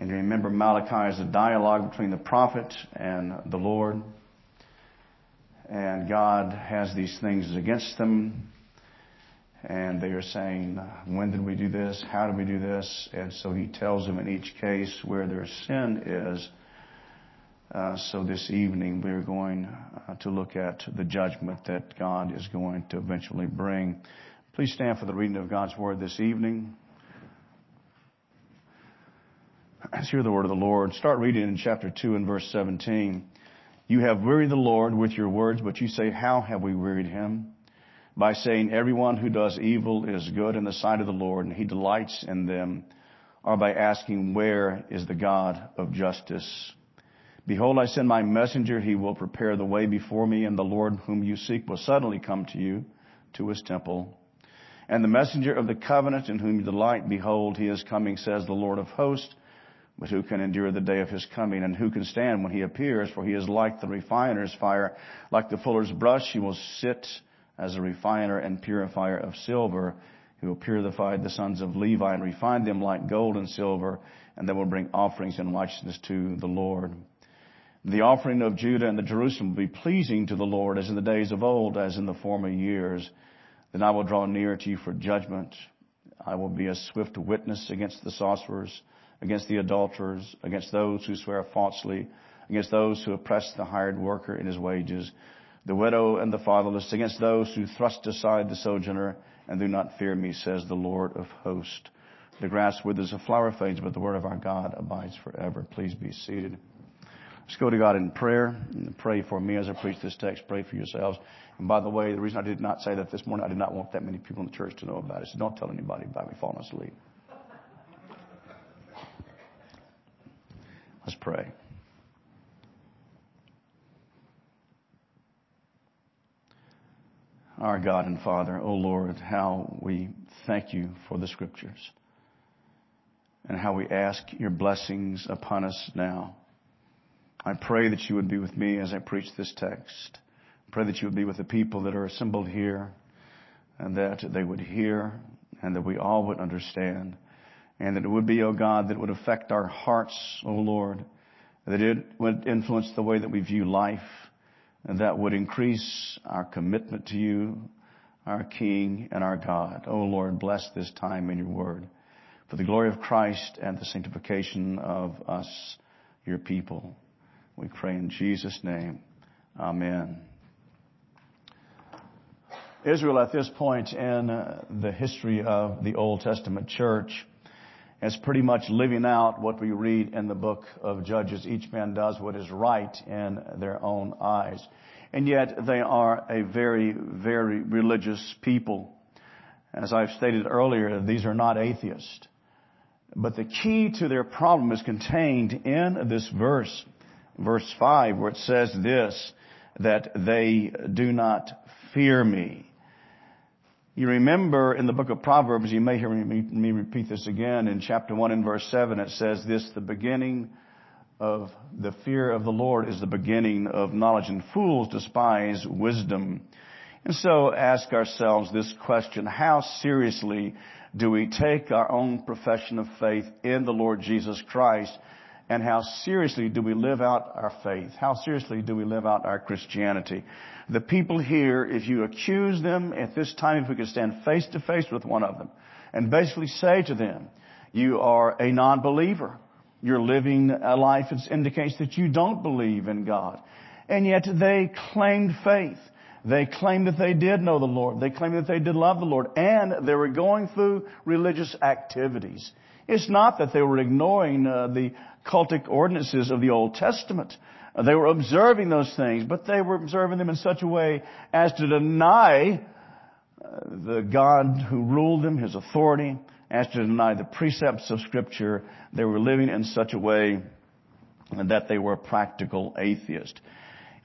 And remember, Malachi is a dialogue between the prophet and the Lord. And God has these things against them. And they are saying, when did we do this? How did we do this? And so he tells them in each case where their sin is. So this evening we're going to look at the judgment that God is going to eventually bring. Please stand for the reading of God's Word this evening. Let's hear the Word of the Lord. Start reading in chapter 2 and verse 17. You have wearied the Lord with your words, but you say, how have we wearied him? By saying, everyone who does evil is good in the sight of the Lord, and he delights in them, or by asking, where is the God of justice? Behold, I send my messenger, he will prepare the way before me, and the Lord whom you seek will suddenly come to you, to his temple. And the messenger of the covenant in whom you delight, behold, he is coming, says the Lord of hosts. But who can endure the day of his coming, and who can stand when he appears? For he is like the refiner's fire, like the fuller's brush. He will sit as a refiner and purifier of silver. He will purify the sons of Levi and refine them like gold and silver, and they will bring offerings in righteousness to the Lord. The offering of Judah and the Jerusalem will be pleasing to the Lord, as in the days of old, as in the former years. Then I will draw near to you for judgment. I will be a swift witness against the sorcerers, against the adulterers, against those who swear falsely, against those who oppress the hired worker in his wages, the widow and the fatherless, against those who thrust aside the sojourner and do not fear me, says the Lord of hosts. The grass withers, the flower fades, but the word of our God abides forever. Please be seated. Let's go to God in prayer. Pray for me as I preach this text. Pray for yourselves. And by the way, the reason I did not say that this morning, I did not want that many people in the church to know about it. So don't tell anybody about me falling asleep. Let's pray. Our God and Father, O Lord, how we thank you for the Scriptures and how we ask your blessings upon us now. I pray that you would be with me as I preach this text. I pray that you would be with the people that are assembled here, and that they would hear, and that we all would understand. And that it would be, O God, that it would affect our hearts, O Lord, that it would influence the way that we view life, and that would increase our commitment to you, our King and our God. O Lord, bless this time in your word for the glory of Christ and the sanctification of us, your people. We pray in Jesus' name. Amen. Israel, at this point in the history of the Old Testament church, it's pretty much living out what we read in the book of Judges. Each man does what is right in their own eyes. And yet they are a very, very religious people. As I've stated earlier, these are not atheists. But the key to their problem is contained in this verse, verse 5, where it says this, that they do not fear me. You remember in the book of Proverbs, you may hear me repeat this again, in chapter 1 and verse 7, it says this, the beginning of the fear of the Lord is the beginning of knowledge, and fools despise wisdom. And so ask ourselves this question, how seriously do we take our own profession of faith in the Lord Jesus Christ, and how seriously do we live out our faith? How seriously do we live out our Christianity? The people here, if you accuse them at this time, if we could stand face to face with one of them and basically say to them, you are a non-believer. You're living a life that indicates that you don't believe in God. And yet they claimed faith. They claimed that they did know the Lord. They claimed that they did love the Lord. And they were going through religious activities. It's not that they were ignoring the cultic ordinances of the Old Testament. They were observing those things, but they were observing them in such a way as to deny the God who ruled them, his authority, as to deny the precepts of Scripture. They were living in such a way that they were practical atheists.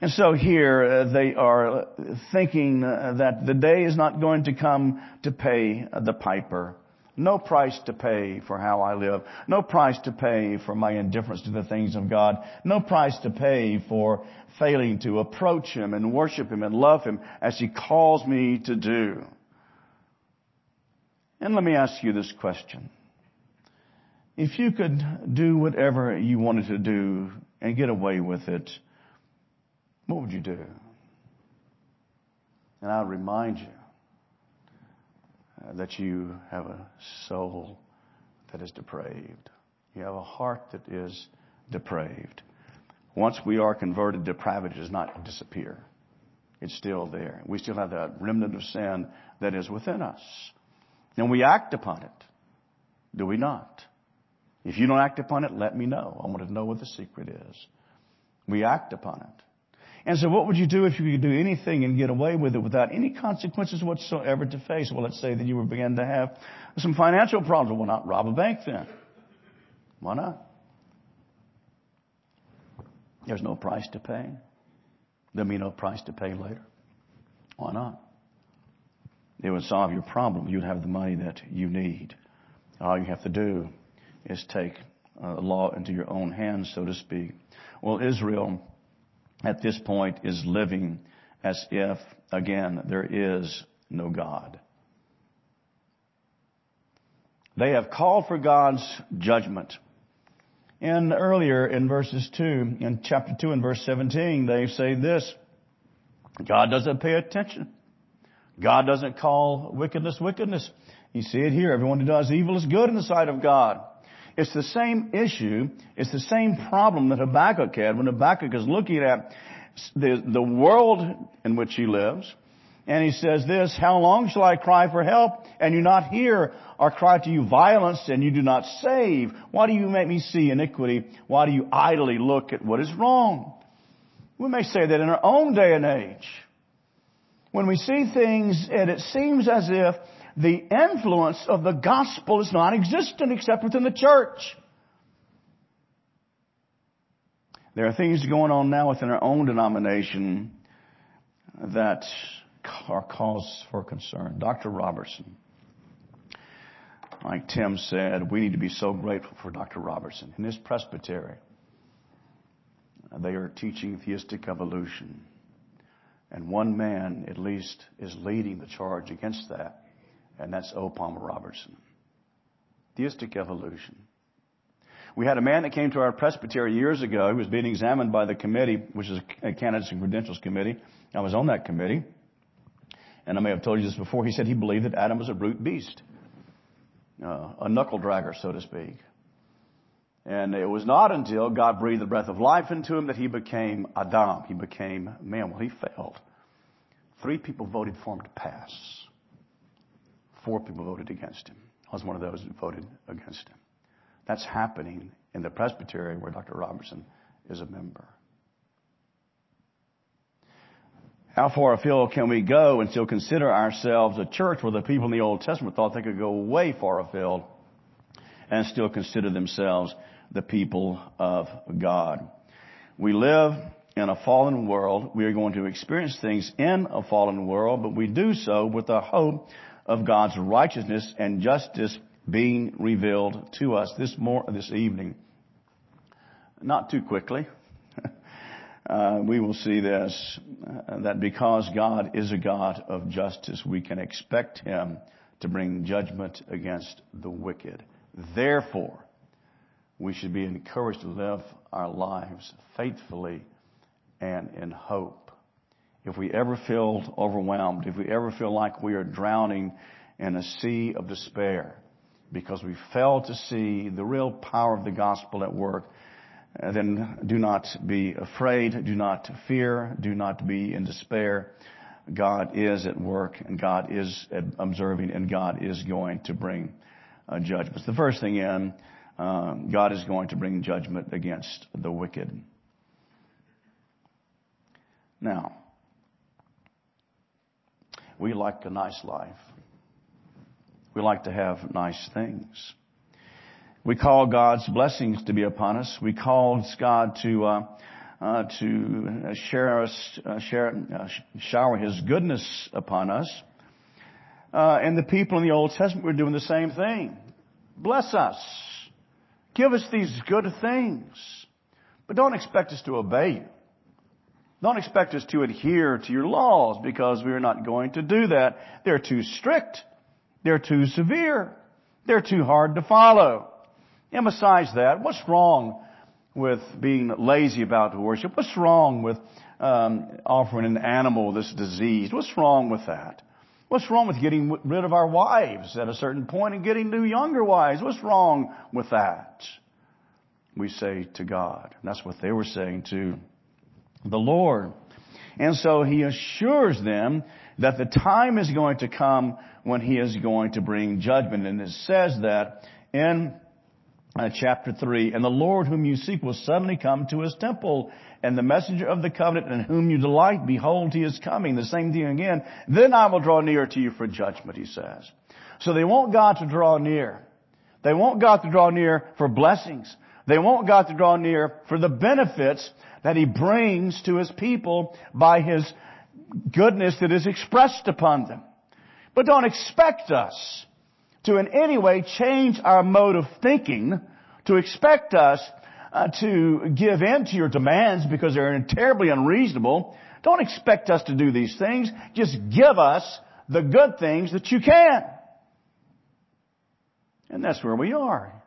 And so here they are thinking that the day is not going to come to pay the piper. No price to pay for how I live. No price to pay for my indifference to the things of God. No price to pay for failing to approach Him and worship Him and love Him as He calls me to do. And let me ask you this question. if you could do whatever you wanted to do and get away with it, what would you do? And I'll remind you that you have a soul that is depraved. You have a heart that is depraved. Once we are converted, depravity does not disappear. It's still there. We still have that remnant of sin that is within us. And we act upon it, do we not? If you don't act upon it, let me know. I want to know what the secret is. We act upon it. And so what would you do if you could do anything and get away with it without any consequences whatsoever to face? Well, let's say that you were beginning to have some financial problems. Why not rob a bank then? Why not? There's no price to pay. There'll be no price to pay later. Why not? It would solve your problem. You'd have the money that you need. All you have to do is take law into your own hands, so to speak. Well, Israel at this point is living as if, again, there is no God. They have called for God's judgment. And earlier in in chapter 2 and verse 17, they say this: God doesn't pay attention. God doesn't call wickedness, wickedness. You see it here. Everyone who does evil is good in the sight of God. It's the same issue. It's the same problem that Habakkuk had when Habakkuk is looking at the world in which he lives. And he says this: how long shall I cry for help and you not hear, or cry to you violence and you do not save? Why do you make me see iniquity? Why do you idly look at what is wrong? We may say that in our own day and age, when we see things and it seems as if the influence of the gospel is non-existent except within the church. There are things going on now within our own denomination that are cause for concern. Dr. Robertson. Like Tim said, we need to be so grateful for Dr. Robertson. In his presbytery, they are teaching theistic evolution. And one man, at least, is leading the charge against that. And that's O. Palmer Robertson. Theistic evolution. We had a man that came to our presbytery years ago. He was being examined by the committee, which is a candidates and credentials committee. I was on that committee. And I may have told you this before. He said he believed that Adam was a brute beast. A knuckle dragger, so to speak. And it was not until God breathed the breath of life into him that he became Adam. He became man. Well, he failed. 3 people voted for him to pass. 4 people voted against him. I was one of those that voted against him. That's happening in the presbytery where Dr. Robertson is a member. How far afield can we go and still consider ourselves a church where the people in the Old Testament thought they could go way far afield and still consider themselves the people of God? We live in a fallen world. We are going to experience things in a fallen world, but we do so with the hope of God's righteousness and justice being revealed to us this evening. Not too quickly. We will see this, that because God is a God of justice, we can expect Him to bring judgment against the wicked. Therefore, we should be encouraged to live our lives faithfully and in hope. If we ever feel overwhelmed, if we ever feel like we are drowning in a sea of despair because we fail to see the real power of the gospel at work, then do not be afraid, do not fear, do not be in despair. God is at work, and God is observing, and God is going to bring judgments. The first thing in, God is going to bring judgment against the wicked. Now, we like a nice life. We like to have nice things. We call God's blessings to be upon us. We call God to shower His goodness upon us. And the people in the Old Testament were doing the same thing. Bless us. Give us these good things. But don't expect us to obey you. Don't expect us to adhere to your laws, because we are not going to do that. They're too strict. They're too severe. They're too hard to follow. And besides that, what's wrong with being lazy about worship? What's wrong with offering an animal that's diseased? What's wrong with that? What's wrong with getting rid of our wives at a certain point and getting new younger wives? What's wrong with that? We say to God. And that's what they were saying to the Lord. And so he assures them that the time is going to come when he is going to bring judgment. And it says that in chapter 3, "And the Lord whom you seek will suddenly come to his temple, and the messenger of the covenant in whom you delight, behold, he is coming." The same thing again. "Then I will draw near to you for judgment," he says. So they want God to draw near. They want God to draw near for blessings. They want God to draw near for the benefits that he brings to his people by his goodness that is expressed upon them. But don't expect us to in any way change our mode of thinking, to expect us to give in to your demands because they're terribly unreasonable. Don't expect us to do these things. Just give us the good things that you can. And that's where we are,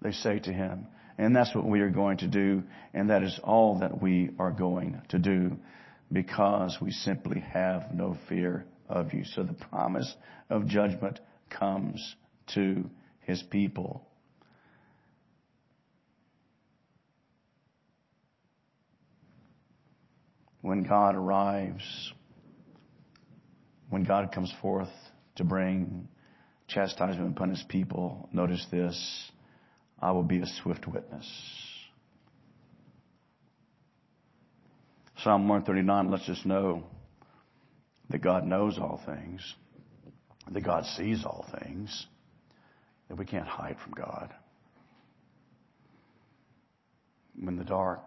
they say to him. And that's what we are going to do. And that is all that we are going to do because we simply have no fear of you. So the promise of judgment comes to his people. When God arrives, when God comes forth to bring chastisement upon his people, notice this, "I will be a swift witness." Psalm 139 lets us know that God knows all things, that God sees all things, that we can't hide from God. In the dark,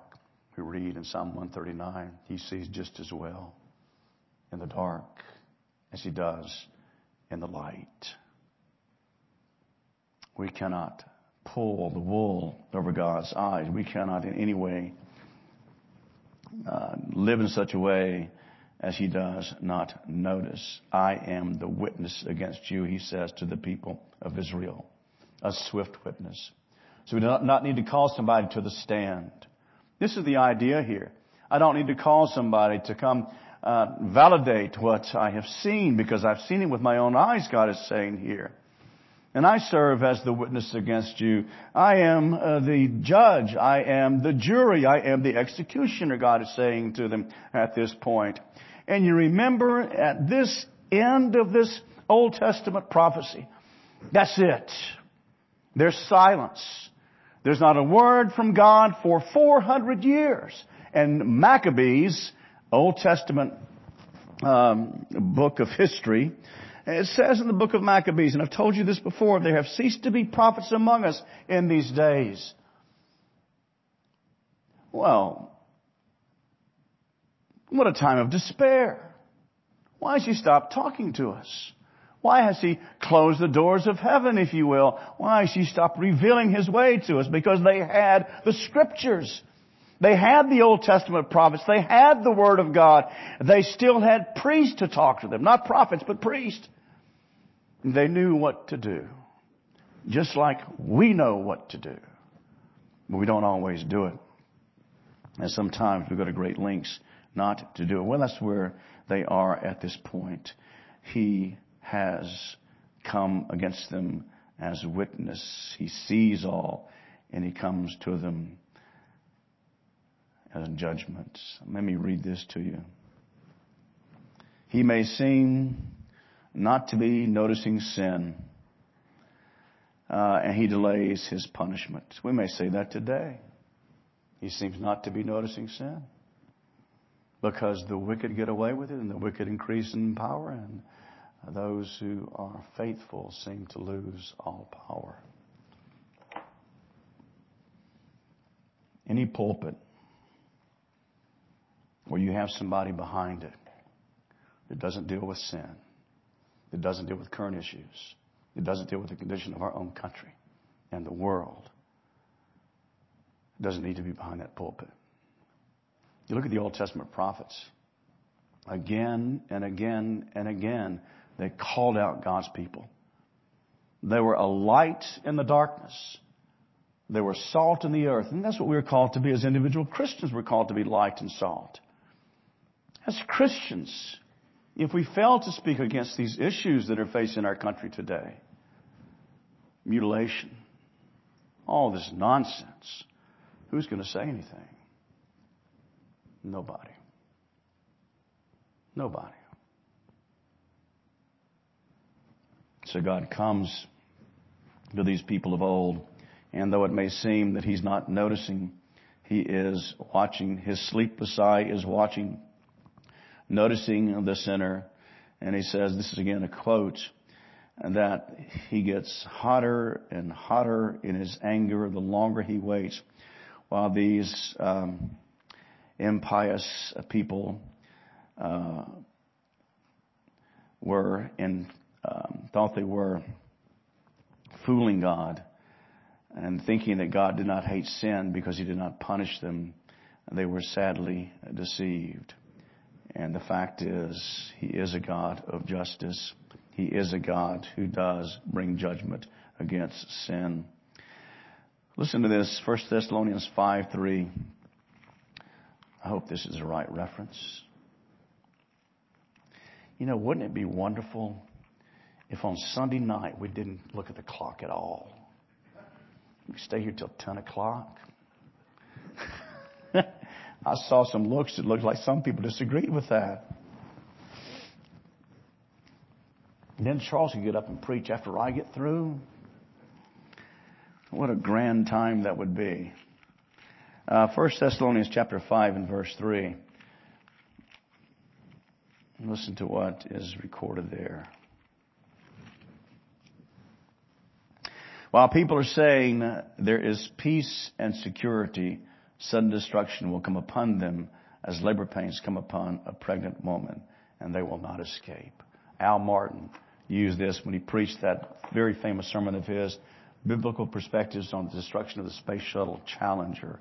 we read in Psalm 139, he sees just as well in the dark as he does in the light. We cannot pull the wool over God's eyes. We cannot in any way live in such a way as he does not notice. "I am the witness against you," he says to the people of Israel, a swift witness. So we do not need to call somebody to the stand. This is the idea here. I don't need to call somebody to come validate what I have seen because I've seen it with my own eyes, God is saying here. "And I serve as the witness against you. I am the judge. I am the jury. I am the executioner," God is saying to them at this point. And you remember at this end of this Old Testament prophecy, that's it. There's silence. There's not a word from God for 400 years. And Maccabees, Old Testament book of history, it says in the book of Maccabees, and I've told you this before, "There have ceased to be prophets among us in these days." Well, what a time of despair. Why has he stopped talking to us? Why has he closed the doors of heaven, if you will? Why has he stopped revealing his way to us? Because they had the scriptures. They had the Old Testament prophets. They had the Word of God. They still had priests to talk to them. Not prophets, but priests. They knew what to do, just like we know what to do. But we don't always do it. And sometimes we go to great lengths not to do it. Well, that's where they are at this point. He has come against them as a witness. He sees all, and he comes to them as judgment. Let me read this to you. "He may seem not to be noticing sin, and he delays his punishment." We may say that today. He seems not to be noticing sin because the wicked get away with it, and the wicked increase in power, and those who are faithful seem to lose all power. Any pulpit where you have somebody behind it that doesn't deal with sin, that doesn't deal with current issues, that doesn't deal with the condition of our own country and the world, doesn't need to be behind that pulpit. You look at the Old Testament prophets. Again and again and again, they called out God's people. They were a light in the darkness. There was salt in the earth. And that's what we were called to be as individual Christians. We're called to be light and salt. As Christians, if we fail to speak against these issues that are facing our country today, mutilation, all this nonsense, who's going to say anything? Nobody. Nobody. So God comes to these people of old, and though it may seem that He's not noticing, He is watching. His sleepless eye is watching, noticing the sinner. And He says, this is again a quote, that He gets hotter and hotter in His anger the longer He waits, while these impious people were and thought they were fooling God, and thinking that God did not hate sin because He did not punish them, they were sadly deceived. And the fact is, He is a God of justice. He is a God who does bring judgment against sin. Listen to this, 1 Thessalonians 5:3. I hope this is the right reference. You know, wouldn't it be wonderful if on Sunday night we didn't look at the clock at all? We stay here till 10 o'clock. I saw some looks. It looked like some people disagreed with that. And then Charles can get up and preach after I get through. What a grand time that would be. 1 Thessalonians chapter 5 and verse 3. Listen to what is recorded there. While people are saying there is peace and security, sudden destruction will come upon them as labor pains come upon a pregnant woman, and they will not escape. Al Martin used this when he preached that very famous sermon of his, Biblical Perspectives on the Destruction of the Space Shuttle Challenger.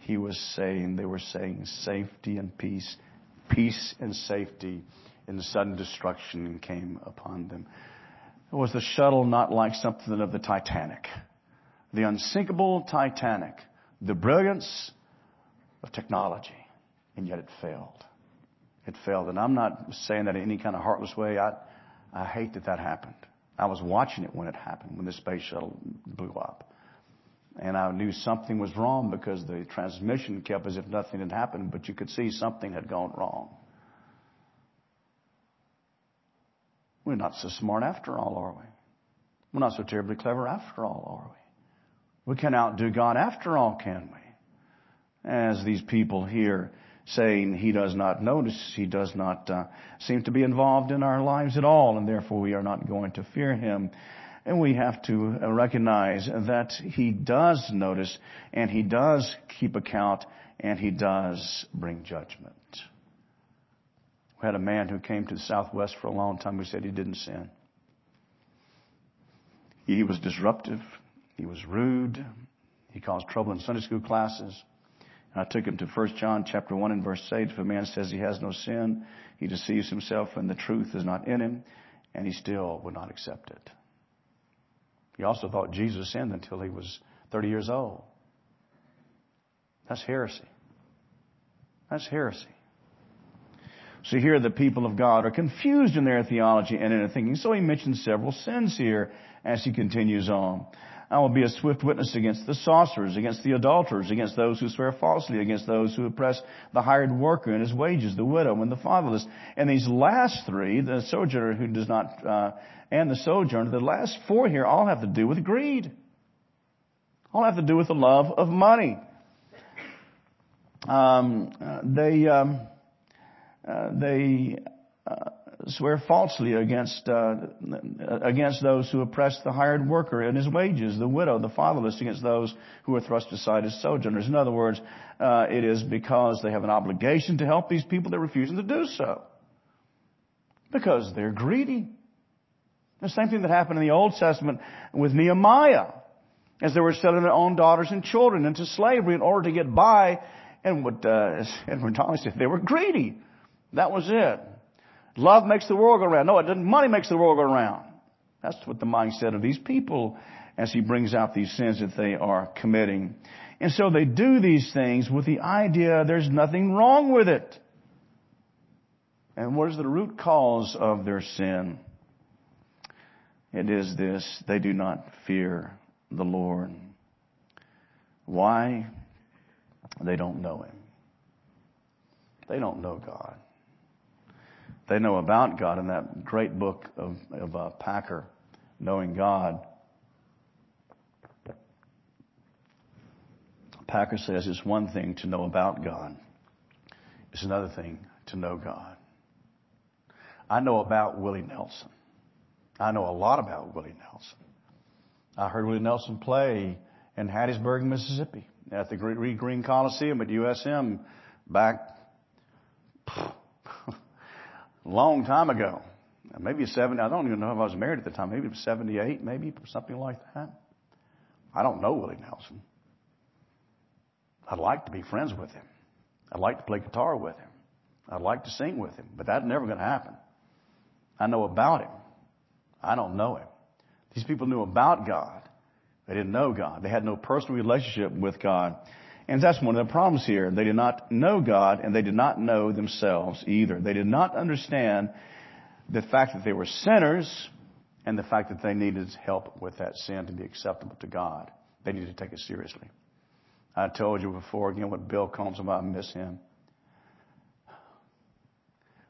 He was saying, they were saying safety and peace, peace and safety, and the sudden destruction came upon them. Was the shuttle not like something of the Titanic? The unsinkable Titanic, the brilliance of technology, and yet it failed. It failed, and I'm not saying that in any kind of heartless way. I hate that that happened. I was watching it when it happened, when the space shuttle blew up. And I knew something was wrong because the transmission kept as if nothing had happened, but you could see something had gone wrong. We're not so smart after all, are we? We're not so terribly clever after all, are we? We can outdo God after all, can we? As these people here saying He does not notice, He does not seem to be involved in our lives at all, and therefore we are not going to fear Him. And we have to recognize that He does notice, and He does keep account, and He does bring judgment. We had a man who came to the Southwest for a long time who said he didn't sin. He was disruptive. He was rude. He caused trouble in Sunday school classes. And I took him to 1 John chapter 1 and verse 8. If a man says he has no sin, he deceives himself and the truth is not in him, and he still would not accept it. He also thought Jesus sinned until he was 30 years old. That's heresy. That's heresy. So here the people of God are confused in their theology and in their thinking. So he mentions several sins here as he continues on. I will be a swift witness against the sorcerers, against the adulterers, against those who swear falsely, against those who oppress the hired worker and his wages, the widow and the fatherless. And these last three, the sojourner who does not, and the sojourner, the last four here all have to do with greed. All have to do with the love of money. They swear falsely against those who oppress the hired worker and his wages, the widow, the fatherless, against those who are thrust aside as sojourners. In other words, it is because they have an obligation to help these people, they're refusing to do so because they're greedy. The same thing that happened in the Old Testament with Nehemiah as they were selling their own daughters and children into slavery in order to get by, and what Donald said, they were greedy. That was it. Love makes the world go round. No, it doesn't. Money makes the world go round. That's what the mindset of these people as he brings out these sins that they are committing. And so they do these things with the idea there's nothing wrong with it. And what is the root cause of their sin? It is this: they do not fear the Lord. Why? They don't know Him. They don't know God. They know about God in that great book of Packer, Knowing God. Packer says it's one thing to know about God. It's another thing to know God. I know about Willie Nelson. I know a lot about Willie Nelson. I heard Willie Nelson play in Hattiesburg, Mississippi, at the Reed Green Coliseum at USM back a long time ago. Maybe 70, I don't even know if I was married at the time. Maybe it was 78, maybe, something like that. I don't know Willie Nelson. I'd like to be friends with him. I'd like to play guitar with him. I'd like to sing with him, but that's never going to happen. I know about him. I don't know him. These people knew about God. They didn't know God. They had no personal relationship with God. And that's one of the problems here. They did not know God, and they did not know themselves either. They did not understand the fact that they were sinners and the fact that they needed help with that sin to be acceptable to God. They needed to take it seriously. I told you before, again, what Bill Combs about, I miss him.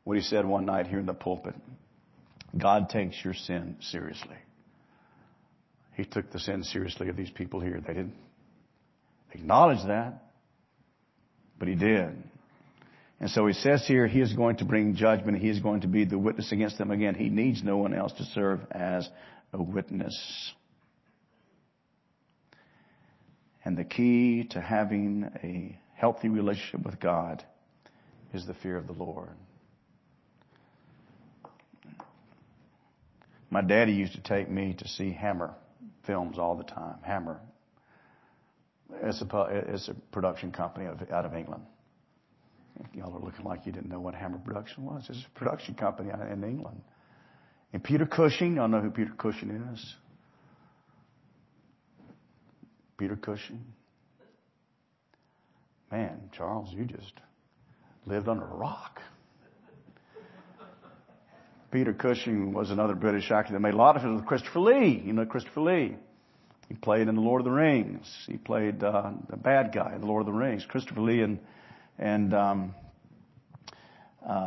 What he said one night here in the pulpit: God takes your sin seriously. He took the sin seriously of these people here. They didn't acknowledge that, but He did. And so He says here, He is going to bring judgment. He is going to be the witness against them again. He needs no one else to serve as a witness. And the key to having a healthy relationship with God is the fear of the Lord. My daddy used to take me to see Hammer films all the time. Hammer. It's a production company out of England. Y'all are looking like you didn't know what Hammer production was. It's a production company in England. And Peter Cushing, y'all know who Peter Cushing is? Peter Cushing. Man, Charles, you just lived under a rock. Peter Cushing was another British actor that made a lot of films with Christopher Lee. You know Christopher Lee. He played in The Lord of the Rings. He played the bad guy in The Lord of the Rings. Christopher Lee and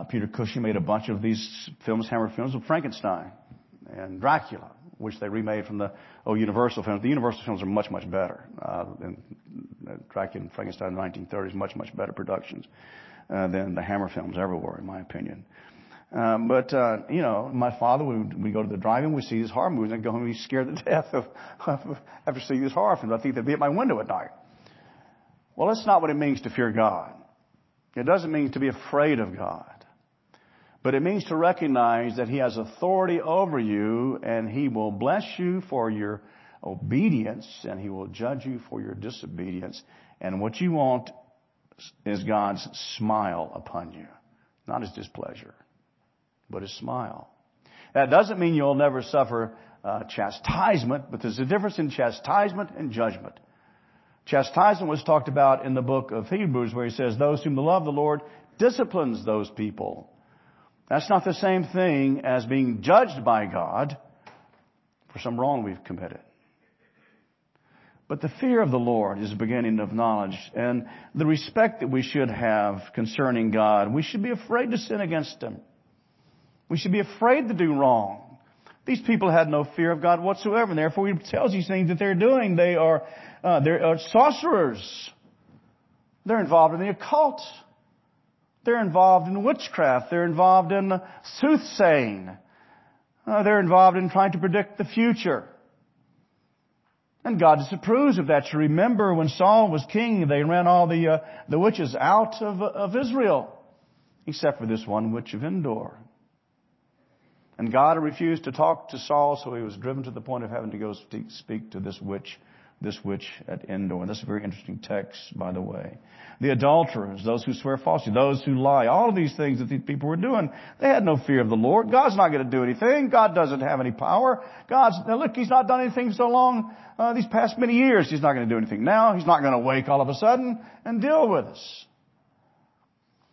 Peter Cushing made a bunch of these films, Hammer films, with Frankenstein and Dracula, which they remade from the Universal films. The Universal films are much, much better. Dracula and Frankenstein in the 1930s, much, much better productions than the Hammer films ever were, in my opinion. My father, we go to the drive-in, we see these horror movies, and I go home and he's scared to death after seeing these horror films. I think they'd be at my window at night. Well, that's not what it means to fear God. It doesn't mean to be afraid of God. But it means to recognize that He has authority over you, and He will bless you for your obedience, and He will judge you for your disobedience. And what you want is God's smile upon you, not His displeasure, but His smile. That doesn't mean you'll never suffer chastisement, but there's a difference in chastisement and judgment. Chastisement was talked about in the book of Hebrews, where he says, those whom the love of the Lord disciplines those people. That's not the same thing as being judged by God for some wrong we've committed. But the fear of the Lord is the beginning of knowledge, and the respect that we should have concerning God. We should be afraid to sin against Him. We should be afraid to do wrong. These people had no fear of God whatsoever, and therefore He tells these things that they're doing. They are sorcerers. They're involved in the occult. They're involved in witchcraft. They're involved in soothsaying. They're involved in trying to predict the future. And God disapproves of that. You remember when Saul was king, they ran all the witches out of Israel, except for this one witch of Endor. And God refused to talk to Saul, so he was driven to the point of having to go speak to this witch this witch at Endor. And that's a very interesting text, by the way. The adulterers, those who swear falsely, those who lie, all of these things that these people were doing, they had no fear of the Lord. God's not going to do anything. God doesn't have any power. Now look, He's not done anything so long, these past many years. He's not going to do anything now. He's not going to wake all of a sudden and deal with us.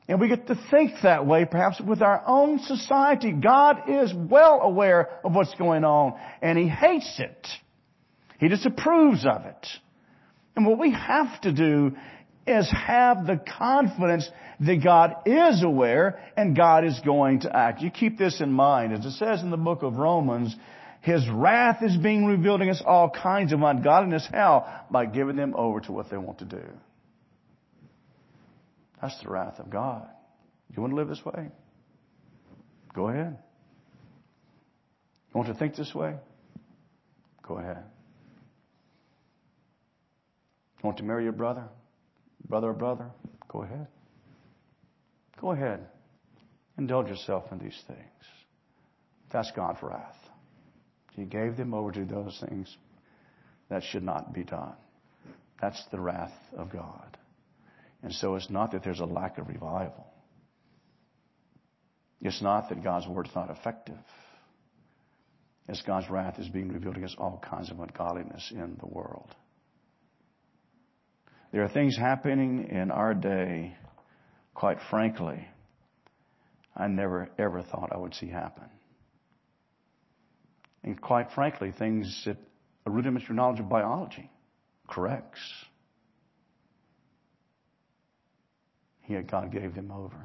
And we get to think that way, perhaps, with our own society. God is well aware of what's going on, and He hates it. He disapproves of it. And what we have to do is have the confidence that God is aware and God is going to act. You keep this in mind. As it says in the book of Romans, His wrath is being revealed against all kinds of ungodliness. How? By giving them over to what they want to do. That's the wrath of God. You want to live this way? Go ahead. You want to think this way? Go ahead. You want to marry your brother? Go ahead. Go ahead. Indulge yourself in these things. That's God's wrath. He gave them over to those things that should not be done. That's the wrath of God. And so it's not that there's a lack of revival. It's not that God's word's not effective. It's God's wrath is being revealed against all kinds of ungodliness in the world. There are things happening in our day, quite frankly, I never ever thought I would see happen. And quite frankly, things that a rudimentary knowledge of biology corrects. Yet God gave them over.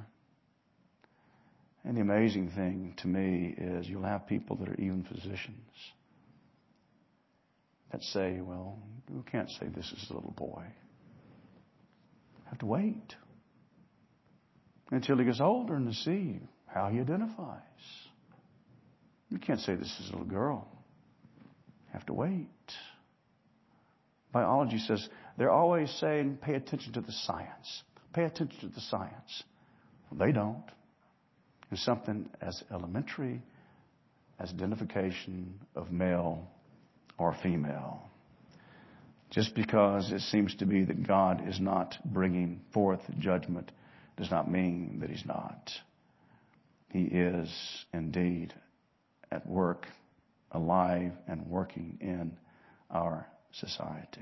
And the amazing thing to me is you'll have people that are even physicians that say, well, you can't say this is a little boy. You have to wait until he gets older and to see how he identifies. You can't say this is a little girl. You have to wait. Biology says they're always saying pay attention to the science. Pay attention to the science. Well, they don't. And something as elementary as identification of male or female. Just because it seems to be that God is not bringing forth judgment does not mean that He's not. He is indeed at work, alive and working in our society.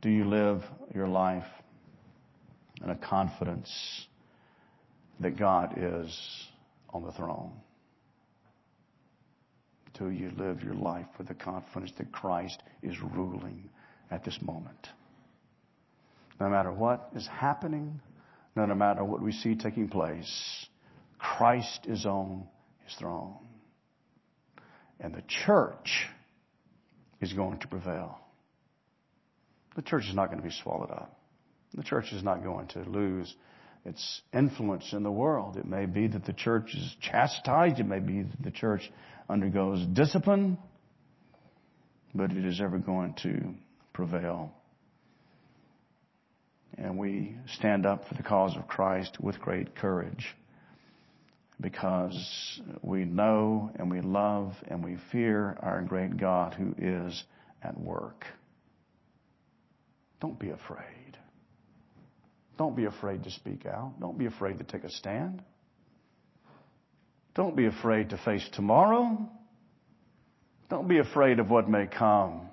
Do you live your life in a confidence that God is on the throne? Do you live your life with the confidence that Christ is ruling at this moment? No matter what is happening, no matter what we see taking place, Christ is on His throne. And the church is going to prevail. The church is not going to be swallowed up. The church is not going to lose its influence in the world. It may be that the church is chastised. It may be that the church undergoes discipline. But it is ever going to prevail. And we stand up for the cause of Christ with great courage. Because we know and we love and we fear our great God who is at work. Don't be afraid. Don't be afraid to speak out. Don't be afraid to take a stand. Don't be afraid to face tomorrow. Don't be afraid of what may come.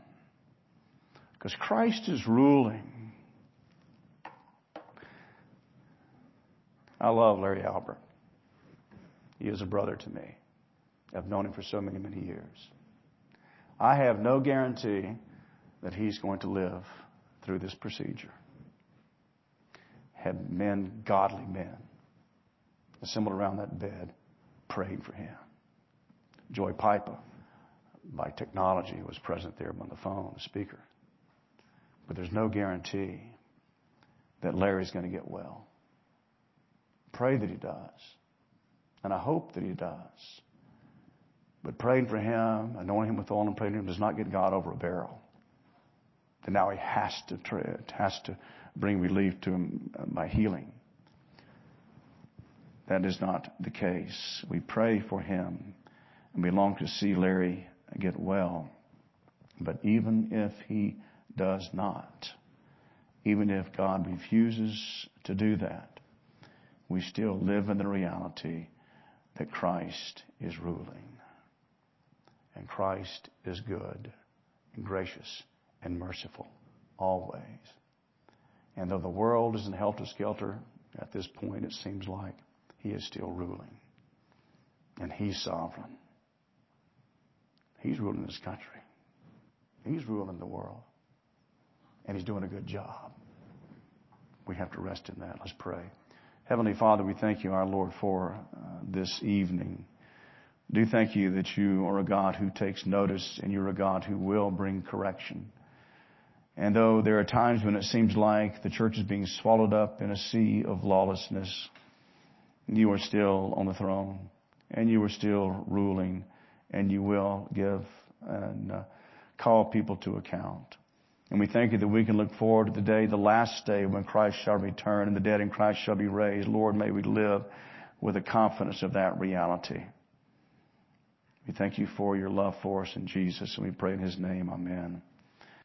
Because Christ is ruling. I love Larry Albert. He is a brother to me. I've known him for so many, many years. I have no guarantee that he's going to live through this procedure. Had men, godly men, assembled around that bed, praying for him. Joy Piper, by technology, was present there on the phone, the speaker. But there's no guarantee that Larry's going to get well. Pray that he does. And I hope that he does. But praying for him, anointing him with oil and praying for him does not get God over a barrel. And now He has to bring relief to him by healing. That is not the case. We pray for him, and we long to see Larry get well. But even if he does not, even if God refuses to do that, we still live in the reality that Christ is ruling. And Christ is good and gracious and merciful always. And though the world is in helter-skelter at this point, it seems like he is still ruling. And he's sovereign. He's ruling this country. He's ruling the world. And he's doing a good job. We have to rest in that. Let's pray. Heavenly Father, we thank you, our Lord, for this evening. I do thank you that you are a God who takes notice, and you're a God who will bring correction. And though there are times when it seems like the church is being swallowed up in a sea of lawlessness, you are still on the throne, and you are still ruling, and you will give and call people to account. And we thank you that we can look forward to the day, the last day, when Christ shall return and the dead in Christ shall be raised. Lord, may we live with the confidence of that reality. We thank you for your love for us in Jesus, and we pray in his name. Amen.